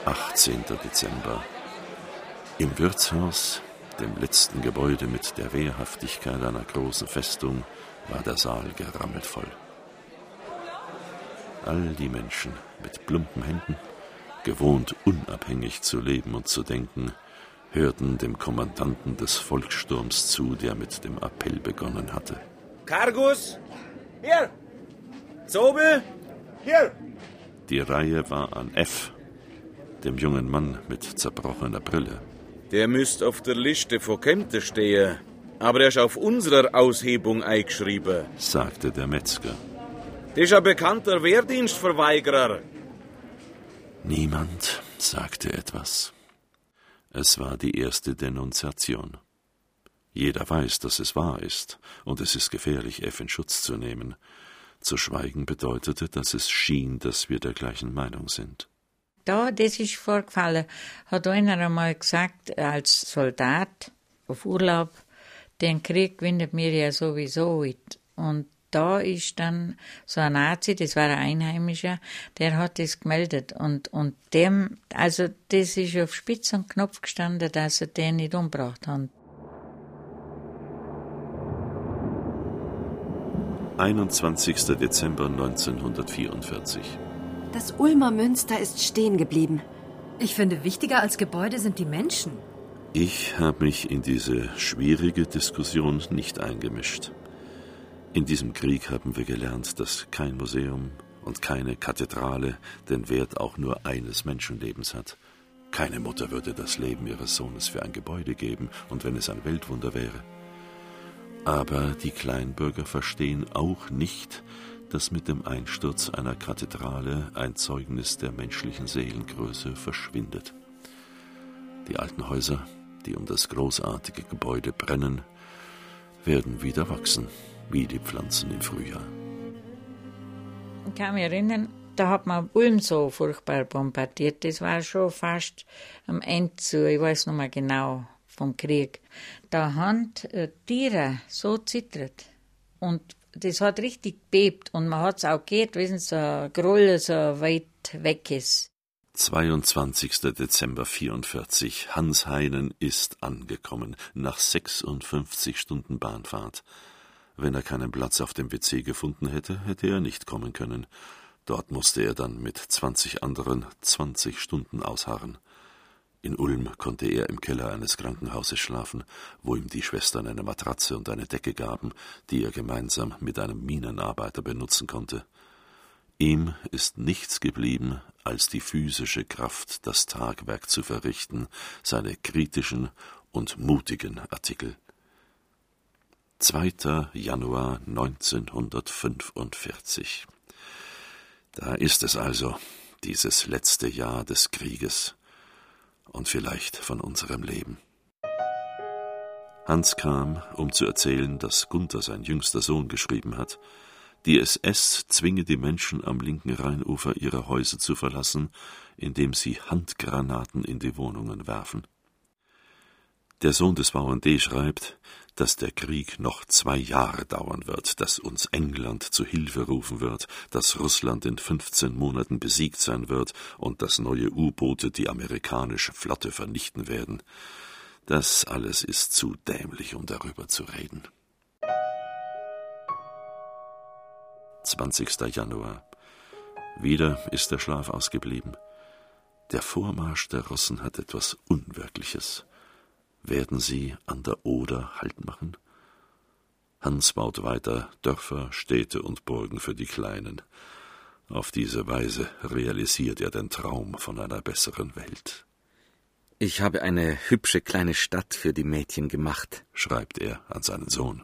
achtzehnter Dezember. Im Wirtshaus, dem letzten Gebäude mit der Wehrhaftigkeit einer großen Festung, war der Saal gerammelt voll. All die Menschen mit plumpen Händen, gewohnt unabhängig zu leben und zu denken, hörten dem Kommandanten des Volkssturms zu, der mit dem Appell begonnen hatte. Kargus! Hier! Zobel! Hier! Die Reihe war an F, dem jungen Mann mit zerbrochener Brille. Der müsst auf der Liste von Kempten stehen. Aber er ist auf unserer Aushebung eingeschrieben, sagte der Metzger. Das ist ein bekannter Wehrdienstverweigerer. Niemand sagte etwas. Es war die erste Denunziation. Jeder weiß, dass es wahr ist, und es ist gefährlich, F in Schutz zu nehmen. Zu schweigen bedeutete, dass es schien, dass wir der gleichen Meinung sind. Da, das ist vorgefallen, hat einer einmal gesagt, als Soldat auf Urlaub, den Krieg gewinnen wir ja sowieso. Und da ist dann so ein Nazi, das war ein Einheimischer, der hat das gemeldet. Und, und dem, also das ist auf Spitz und Knopf gestanden, dass sie den nicht umgebracht haben. einundzwanzigster Dezember neunzehnhundertvierundvierzig. Das Ulmer Münster ist stehen geblieben. Ich finde, wichtiger als Gebäude sind die Menschen. Ich habe mich in diese schwierige Diskussion nicht eingemischt. In diesem Krieg haben wir gelernt, dass kein Museum und keine Kathedrale den Wert auch nur eines Menschenlebens hat. Keine Mutter würde das Leben ihres Sohnes für ein Gebäude geben, und wenn es ein Weltwunder wäre. Aber die Kleinbürger verstehen auch nicht, dass mit dem Einsturz einer Kathedrale ein Zeugnis der menschlichen Seelengröße verschwindet. Die alten Häuser, die um das großartige Gebäude brennen, werden wieder wachsen, wie die Pflanzen im Frühjahr. Ich kann mich erinnern, da hat man Ulm so furchtbar bombardiert. Das war schon fast am Ende zu, ich weiß noch mal genau, vom Krieg. Da haben Tiere so zittert und das hat richtig bebt und man hat es auch gehört, wissen Sie, so Groll so weit weg ist. zweiundzwanzigster Dezember vierundvierzig. Hans Heinen ist angekommen, nach sechsundfünfzig Stunden Bahnfahrt. Wenn er keinen Platz auf dem W C gefunden hätte, hätte er nicht kommen können. Dort musste er dann mit zwanzig anderen zwanzig Stunden ausharren. In Ulm konnte er im Keller eines Krankenhauses schlafen, wo ihm die Schwestern eine Matratze und eine Decke gaben, die er gemeinsam mit einem Minenarbeiter benutzen konnte. Ihm ist nichts geblieben, als die physische Kraft, das Tagwerk zu verrichten, seine kritischen und mutigen Artikel. zweiter Januar neunzehnhundertfünfundvierzig. Da ist es also, dieses letzte Jahr des Krieges. Und vielleicht von unserem Leben. Hans kam, um zu erzählen, dass Gunther, sein jüngster Sohn, geschrieben hat, die S S zwinge die Menschen am linken Rheinufer, ihre Häuser zu verlassen, indem sie Handgranaten in die Wohnungen werfen. Der Sohn des V und D schreibt, dass der Krieg noch zwei Jahre dauern wird, dass uns England zu Hilfe rufen wird, dass Russland in fünfzehn Monaten besiegt sein wird und dass neue U-Boote die amerikanische Flotte vernichten werden. Das alles ist zu dämlich, um darüber zu reden. zwanzigster Januar. Wieder ist der Schlaf ausgeblieben. Der Vormarsch der Russen hat etwas Unwirkliches. Werden sie an der Oder Halt machen? Hans baut weiter Dörfer, Städte und Burgen für die Kleinen. Auf diese Weise realisiert er den Traum von einer besseren Welt. Ich habe eine hübsche kleine Stadt für die Mädchen gemacht, schreibt er an seinen Sohn.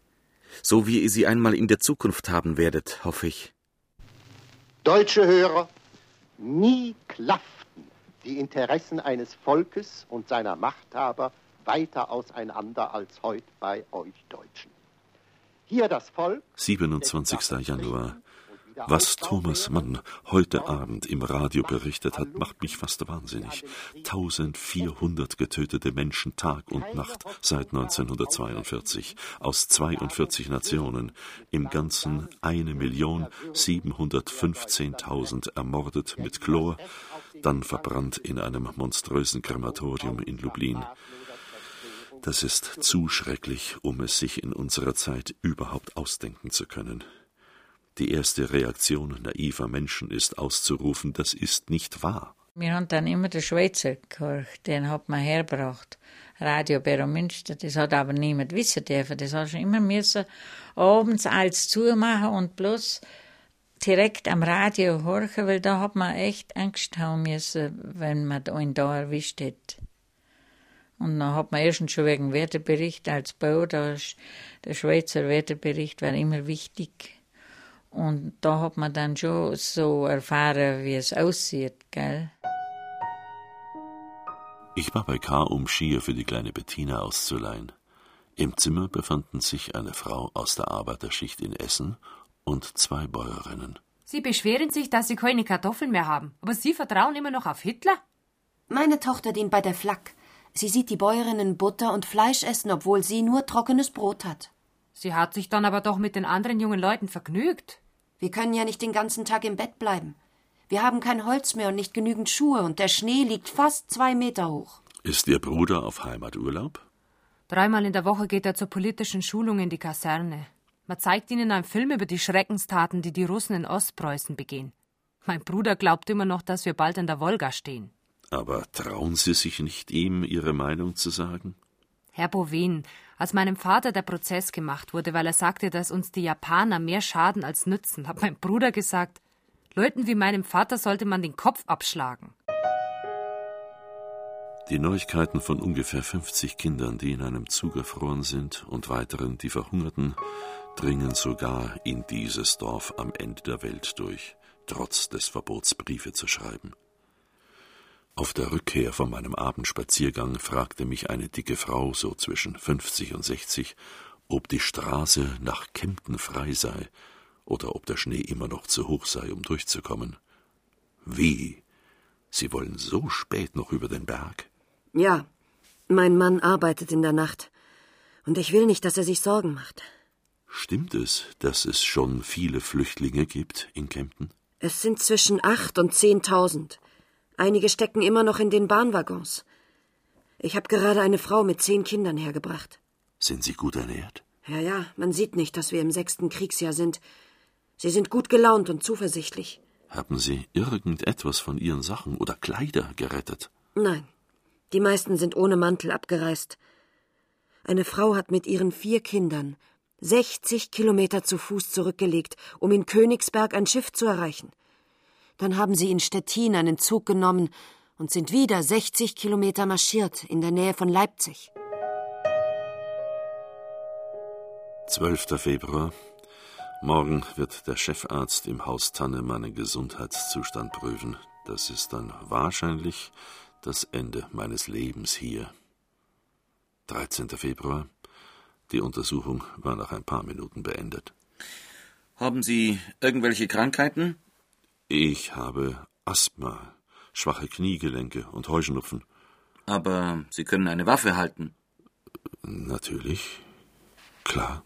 So wie ihr sie einmal in der Zukunft haben werdet, hoffe ich. Deutsche Hörer, nie klafften die Interessen eines Volkes und seiner Machthaber weiter auseinander als heute bei euch Deutschen. Hier das Volk... siebenundzwanzigster Januar. Was Thomas Mann heute Abend im Radio berichtet hat, macht mich fast wahnsinnig. eintausendvierhundert getötete Menschen Tag und Nacht seit neunzehnhundertzweiundvierzig. Aus zweiundvierzig Nationen. Im Ganzen eine Million siebenhundertfünfzehntausend ermordet mit Chlor, dann verbrannt in einem monströsen Krematorium in Lublin. Das ist zu schrecklich, um es sich in unserer Zeit überhaupt ausdenken zu können. Die erste Reaktion naiver Menschen ist auszurufen, das ist nicht wahr. Wir haben dann immer den Schweizer gehört, den hat man hergebracht. Radio Beromünster, das hat aber niemand wissen dürfen. Das hat schon immer müssen, abends alles zumachen und bloß direkt am Radio horchen, weil da hat man echt Angst haben müssen, wenn man einen da erwischt hat. Und dann hat man erstens schon wegen Wertebericht als Bau, der, der Schweizer Wertebericht war immer wichtig. Und da hat man dann schon so erfahren, wie es aussieht, gell? Ich war bei K., um Skier für die kleine Bettina auszuleihen. Im Zimmer befanden sich eine Frau aus der Arbeiterschicht in Essen und zwei Bäuerinnen. Sie beschweren sich, dass sie keine Kartoffeln mehr haben, aber Sie vertrauen immer noch auf Hitler? Meine Tochter dient bei der Flak. Sie sieht die Bäuerinnen Butter und Fleisch essen, obwohl sie nur trockenes Brot hat. Sie hat sich dann aber doch mit den anderen jungen Leuten vergnügt. Wir können ja nicht den ganzen Tag im Bett bleiben. Wir haben kein Holz mehr und nicht genügend Schuhe und der Schnee liegt fast zwei Meter hoch. Ist Ihr Bruder auf Heimaturlaub? Dreimal in der Woche geht er zur politischen Schulung in die Kaserne. Man zeigt ihnen einen Film über die Schreckenstaten, die die Russen in Ostpreußen begehen. Mein Bruder glaubt immer noch, dass wir bald an der Wolga stehen. Aber trauen Sie sich nicht, ihm Ihre Meinung zu sagen? Herr Bowien, als meinem Vater der Prozess gemacht wurde, weil er sagte, dass uns die Japaner mehr schaden als nützen, hat mein Bruder gesagt, Leuten wie meinem Vater sollte man den Kopf abschlagen. Die Neuigkeiten von ungefähr fünfzig Kindern, die in einem Zug erfroren sind und weiteren, die verhungerten, dringen sogar in dieses Dorf am Ende der Welt durch, trotz des Verbots, Briefe zu schreiben. Auf der Rückkehr von meinem Abendspaziergang fragte mich eine dicke Frau, so zwischen fünfzig und sechzig, ob die Straße nach Kempten frei sei oder ob der Schnee immer noch zu hoch sei, um durchzukommen. Wie? Sie wollen so spät noch über den Berg? Ja, mein Mann arbeitet in der Nacht und ich will nicht, dass er sich Sorgen macht. Stimmt es, dass es schon viele Flüchtlinge gibt in Kempten? Es sind zwischen acht und zehntausend. Einige stecken immer noch in den Bahnwaggons. Ich habe gerade eine Frau mit zehn Kindern hergebracht. Sind Sie gut ernährt? Ja, ja, man sieht nicht, dass wir im sechsten Kriegsjahr sind. Sie sind gut gelaunt und zuversichtlich. Haben Sie irgendetwas von Ihren Sachen oder Kleider gerettet? Nein, die meisten sind ohne Mantel abgereist. Eine Frau hat mit ihren vier Kindern sechzig Kilometer zu Fuß zurückgelegt, um in Königsberg ein Schiff zu erreichen. Dann haben sie in Stettin einen Zug genommen und sind wieder sechzig Kilometer marschiert in der Nähe von Leipzig. zwölfter Februar. Morgen wird der Chefarzt im Haus Tanne meinen Gesundheitszustand prüfen. Das ist dann wahrscheinlich das Ende meines Lebens hier. dreizehnter Februar. Die Untersuchung war nach ein paar Minuten beendet. Haben Sie irgendwelche Krankheiten? Ich habe Asthma, schwache Kniegelenke und Heuschnupfen. Aber Sie können eine Waffe halten? Natürlich, klar.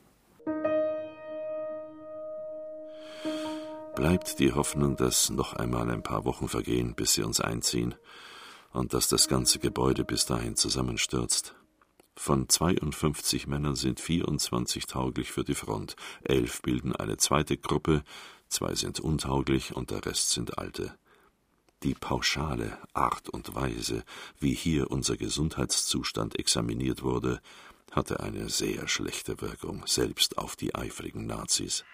Bleibt die Hoffnung, dass noch einmal ein paar Wochen vergehen, bis sie uns einziehen und dass das ganze Gebäude bis dahin zusammenstürzt. Von zweiundfünfzig Männern sind vierundzwanzig tauglich für die Front, elf bilden eine zweite Gruppe, zwei sind untauglich und der Rest sind Alte. Die pauschale Art und Weise, wie hier unser Gesundheitszustand examiniert wurde, hatte eine sehr schlechte Wirkung, selbst auf die eifrigen Nazis.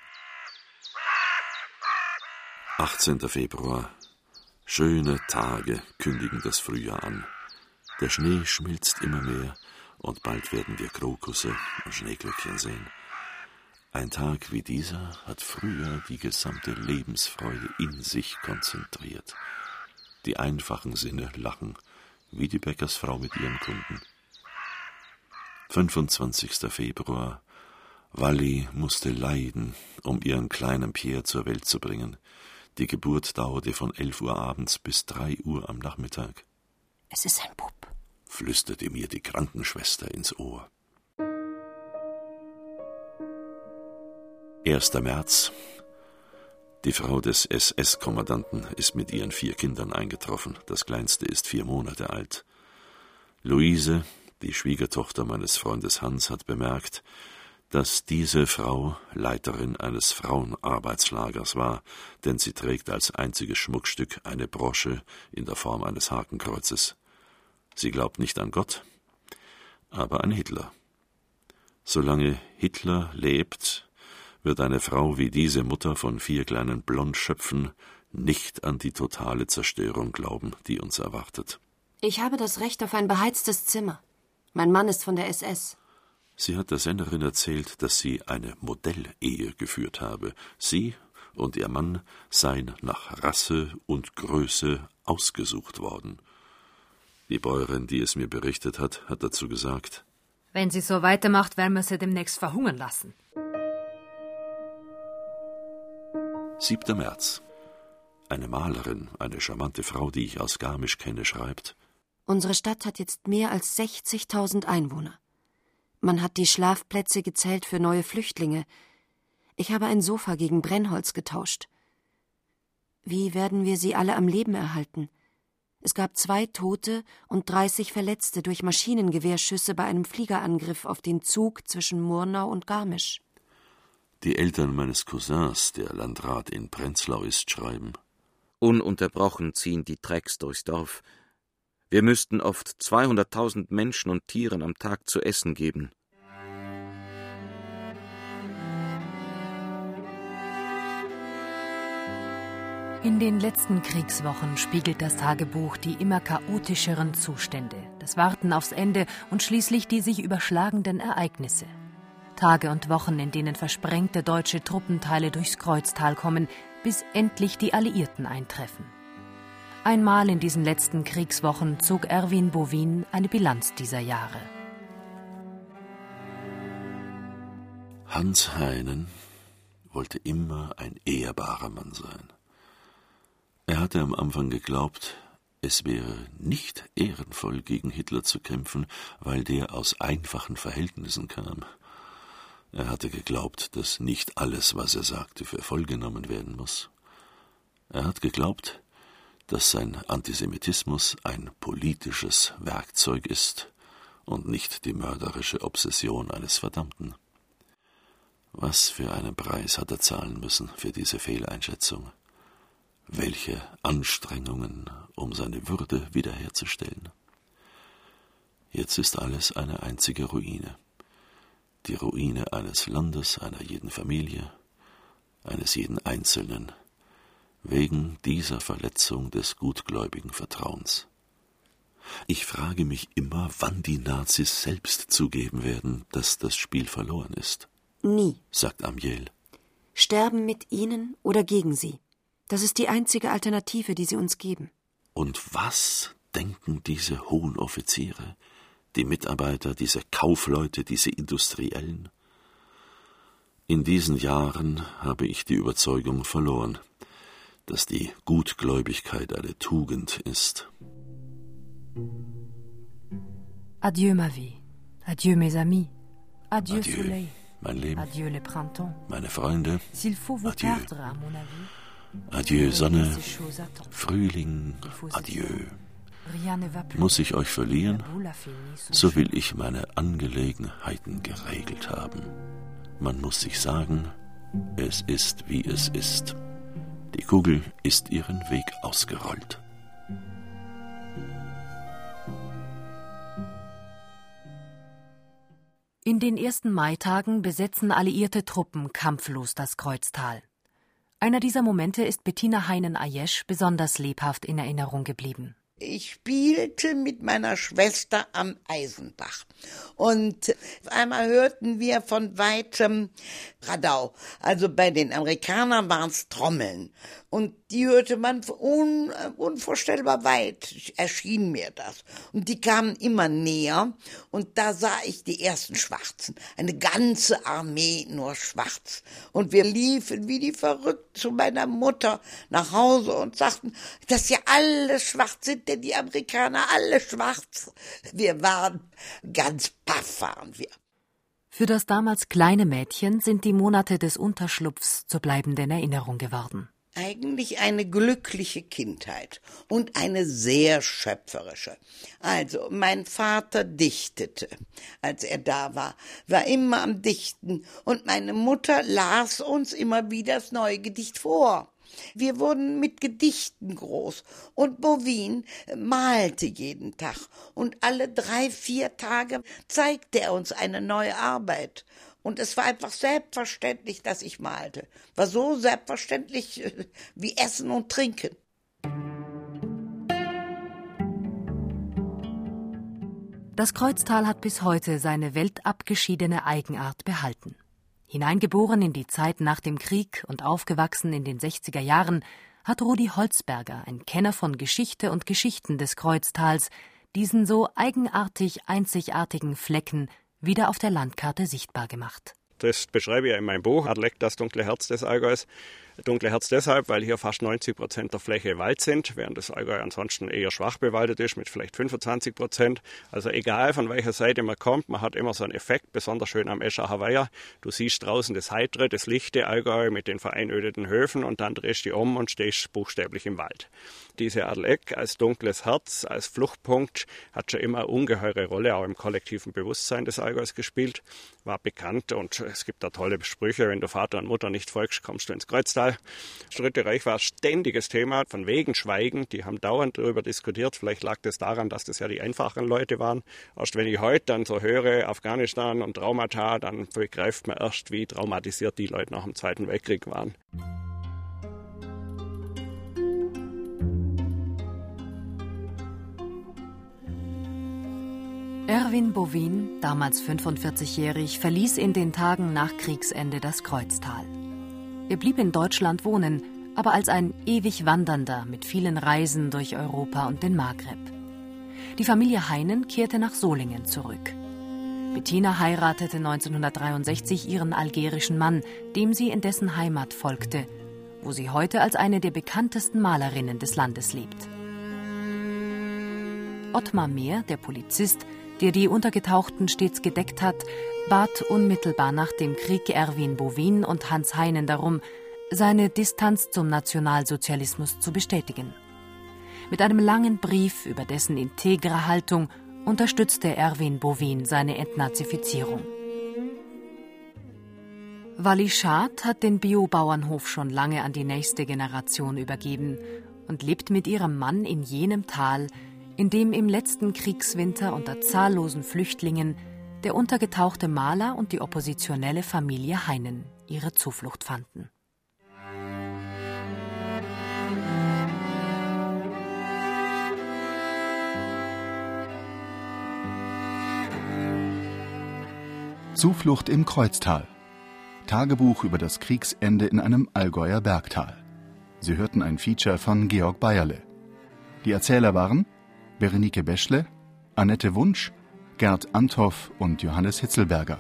achtzehnter Februar. Schöne Tage kündigen das Frühjahr an. Der Schnee schmilzt immer mehr und bald werden wir Krokusse und Schneeglöckchen sehen. Ein Tag wie dieser hat früher die gesamte Lebensfreude in sich konzentriert. Die einfachen Sinne lachen, wie die Bäckersfrau mit ihren Kunden. fünfundzwanzigster Februar. Wally musste leiden, um ihren kleinen Pierre zur Welt zu bringen. Die Geburt dauerte von elf Uhr abends bis drei Uhr am Nachmittag. Es ist ein Bub, flüsterte mir die Krankenschwester ins Ohr. erster März. Die Frau des S S-Kommandanten ist mit ihren vier Kindern eingetroffen. Das kleinste ist vier Monate alt. Luise, die Schwiegertochter meines Freundes Hans, hat bemerkt, dass diese Frau Leiterin eines Frauenarbeitslagers war, denn sie trägt als einziges Schmuckstück eine Brosche in der Form eines Hakenkreuzes. Sie glaubt nicht an Gott, aber an Hitler. Solange Hitler lebt, wird eine Frau wie diese Mutter von vier kleinen Blondschöpfen nicht an die totale Zerstörung glauben, die uns erwartet. Ich habe das Recht auf ein beheiztes Zimmer. Mein Mann ist von der S S. Sie hat der Senderin erzählt, dass sie eine Modellehe geführt habe. Sie und ihr Mann seien nach Rasse und Größe ausgesucht worden. Die Bäuerin, die es mir berichtet hat, hat dazu gesagt: Wenn sie so weitermacht, werden wir sie demnächst verhungern lassen. siebter März. Eine Malerin, eine charmante Frau, die ich aus Garmisch kenne, schreibt: Unsere Stadt hat jetzt mehr als sechzigtausend Einwohner. Man hat die Schlafplätze gezählt für neue Flüchtlinge. Ich habe ein Sofa gegen Brennholz getauscht. Wie werden wir sie alle am Leben erhalten? Es gab zwei Tote und dreißig Verletzte durch Maschinengewehrschüsse bei einem Fliegerangriff auf den Zug zwischen Murnau und Garmisch. Die Eltern meines Cousins, der Landrat in Prenzlau ist, schreiben: Ununterbrochen ziehen die Trecks durchs Dorf. Wir müssten oft zweihunderttausend Menschen und Tieren am Tag zu essen geben. In den letzten Kriegswochen spiegelt das Tagebuch die immer chaotischeren Zustände, das Warten aufs Ende und schließlich die sich überschlagenden Ereignisse. Tage und Wochen, in denen versprengte deutsche Truppenteile durchs Kreuztal kommen, bis endlich die Alliierten eintreffen. Einmal in diesen letzten Kriegswochen zog Erwin Bowien eine Bilanz dieser Jahre. Hans Heinen wollte immer ein ehrbarer Mann sein. Er hatte am Anfang geglaubt, es wäre nicht ehrenvoll, gegen Hitler zu kämpfen, weil der aus einfachen Verhältnissen kam. Er hatte geglaubt, dass nicht alles, was er sagte, für voll genommen werden muss. Er hat geglaubt, dass sein Antisemitismus ein politisches Werkzeug ist und nicht die mörderische Obsession eines Verdammten. Was für einen Preis hat er zahlen müssen für diese Fehleinschätzung? Welche Anstrengungen, um seine Würde wiederherzustellen? Jetzt ist alles eine einzige Ruine. Die Ruine eines Landes, einer jeden Familie, eines jeden Einzelnen, wegen dieser Verletzung des gutgläubigen Vertrauens. Ich frage mich immer, wann die Nazis selbst zugeben werden, dass das Spiel verloren ist. Nie, sagt Amiel. Sterben mit ihnen oder gegen sie. Das ist die einzige Alternative, die sie uns geben. Und was denken diese hohen Offiziere, die Mitarbeiter, diese Kaufleute, diese Industriellen? In diesen Jahren habe ich die Überzeugung verloren, dass die Gutgläubigkeit eine Tugend ist. Adieu ma vie, adieu mes amis, adieu, adieu soleil, mein Leben, adieu le printemps, meine Freunde, adieu, adieu Sonne, Frühling, adieu. Muss ich euch verlieren, so will ich meine Angelegenheiten geregelt haben. Man muss sich sagen, es ist, wie es ist. Die Kugel ist ihren Weg ausgerollt. In den ersten Maitagen besetzen alliierte Truppen kampflos das Kreuztal. Einer dieser Momente ist Bettina Heinen Ayesch besonders lebhaft in Erinnerung geblieben. Ich spielte mit meiner Schwester am Eisenbach und auf einmal hörten wir von weitem Radau, also bei den Amerikanern waren es Trommeln und die hörte man un, unvorstellbar weit, erschien mir das und die kamen immer näher und da sah ich die ersten Schwarzen, eine ganze Armee nur schwarz und wir liefen wie die Verrückten zu meiner Mutter nach Hause und sagten, dass ja alle schwarz sind, denn die Amerikaner alle schwarz. Wir waren ganz paff, waren wir. Für das damals kleine Mädchen sind die Monate des Unterschlupfs zur bleibenden Erinnerung geworden. Eigentlich eine glückliche Kindheit und eine sehr schöpferische. Also, mein Vater dichtete, als er da war, war immer am Dichten und meine Mutter las uns immer wieder das neue Gedicht vor. Wir wurden mit Gedichten groß und Bowien malte jeden Tag und alle drei, vier Tage zeigte er uns eine neue Arbeit und es war einfach selbstverständlich, dass ich malte. War so selbstverständlich wie Essen und Trinken. Das Kreuztal hat bis heute seine weltabgeschiedene Eigenart behalten. Hineingeboren in die Zeit nach dem Krieg und aufgewachsen in den sechziger Jahren, hat Rudi Holzberger, ein Kenner von Geschichte und Geschichten des Kreuztals, diesen so eigenartig einzigartigen Flecken wieder auf der Landkarte sichtbar gemacht. Das beschreibe ich in meinem Buch, Adleck, das dunkle Herz des Allgäus. Dunkle Herz deshalb, weil hier fast neunzig Prozent der Fläche Wald sind, während das Allgäu ansonsten eher schwach bewaldet ist, mit vielleicht fünfundzwanzig Prozent. Also egal, von welcher Seite man kommt, man hat immer so einen Effekt, besonders schön am Eschacher Weiher. Du siehst draußen das heitere, das lichte Allgäu mit den vereinödeten Höfen und dann drehst du dich um und stehst buchstäblich im Wald. Diese Adleck als dunkles Herz, als Fluchtpunkt, hat schon immer eine ungeheure Rolle, auch im kollektiven Bewusstsein des Allgäus gespielt, war bekannt und es gibt da tolle Sprüche, wenn du Vater und Mutter nicht folgst, kommst du ins Kreuztal. Das Dritte Reich war ein ständiges Thema, von wegen Schweigen. Die haben dauernd darüber diskutiert. Vielleicht lag das daran, dass das ja die einfachen Leute waren. Erst wenn ich heute dann so höre, Afghanistan und Traumata, dann begreift man erst, wie traumatisiert die Leute nach dem Zweiten Weltkrieg waren. Erwin Bowien, damals fünfundvierzigjährig, verließ in den Tagen nach Kriegsende das Kreuztal. Er blieb in Deutschland wohnen, aber als ein ewig Wandernder mit vielen Reisen durch Europa und den Maghreb. Die Familie Heinen kehrte nach Solingen zurück. Bettina heiratete neunzehnhundertdreiundsechzig ihren algerischen Mann, dem sie in dessen Heimat folgte, wo sie heute als eine der bekanntesten Malerinnen des Landes lebt. Ottmar Mehr, der Polizist, der die Untergetauchten stets gedeckt hat, bat unmittelbar nach dem Krieg Erwin Bowien und Hans Heinen darum, seine Distanz zum Nationalsozialismus zu bestätigen. Mit einem langen Brief über dessen integre Haltung unterstützte Erwin Bowien seine Entnazifizierung. Wally Schad hat den Biobauernhof schon lange an die nächste Generation übergeben und lebt mit ihrem Mann in jenem Tal, in dem im letzten Kriegswinter unter zahllosen Flüchtlingen der untergetauchte Maler und die oppositionelle Familie Heinen ihre Zuflucht fanden. Zuflucht im Kreuztal. Tagebuch über das Kriegsende in einem Allgäuer Bergtal. Sie hörten ein Feature von Georg Bayerle. Die Erzähler waren Berenike Beschle, Annette Wunsch, Gerd Anthoff und Johannes Hitzelberger.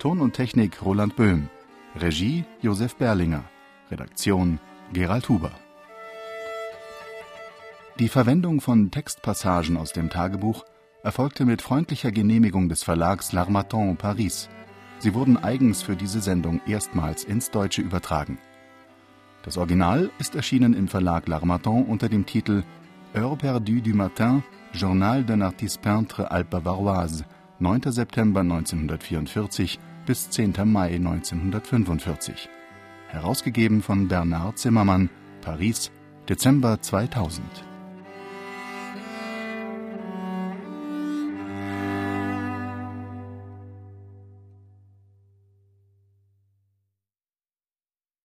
Ton und Technik Roland Böhm. Regie Josef Berlinger. Redaktion Gerald Huber. Die Verwendung von Textpassagen aus dem Tagebuch erfolgte mit freundlicher Genehmigung des Verlags L'Armaton Paris. Sie wurden eigens für diese Sendung erstmals ins Deutsche übertragen. Das Original ist erschienen im Verlag L'Armaton unter dem Titel Heure perdue du matin, Journal d'un artiste peintre alpbavaroise, neunter September neunzehnhundertvierundvierzig bis zehnter Mai neunzehnhundertfünfundvierzig. Herausgegeben von Bernard Zimmermann, Paris, Dezember zweitausend.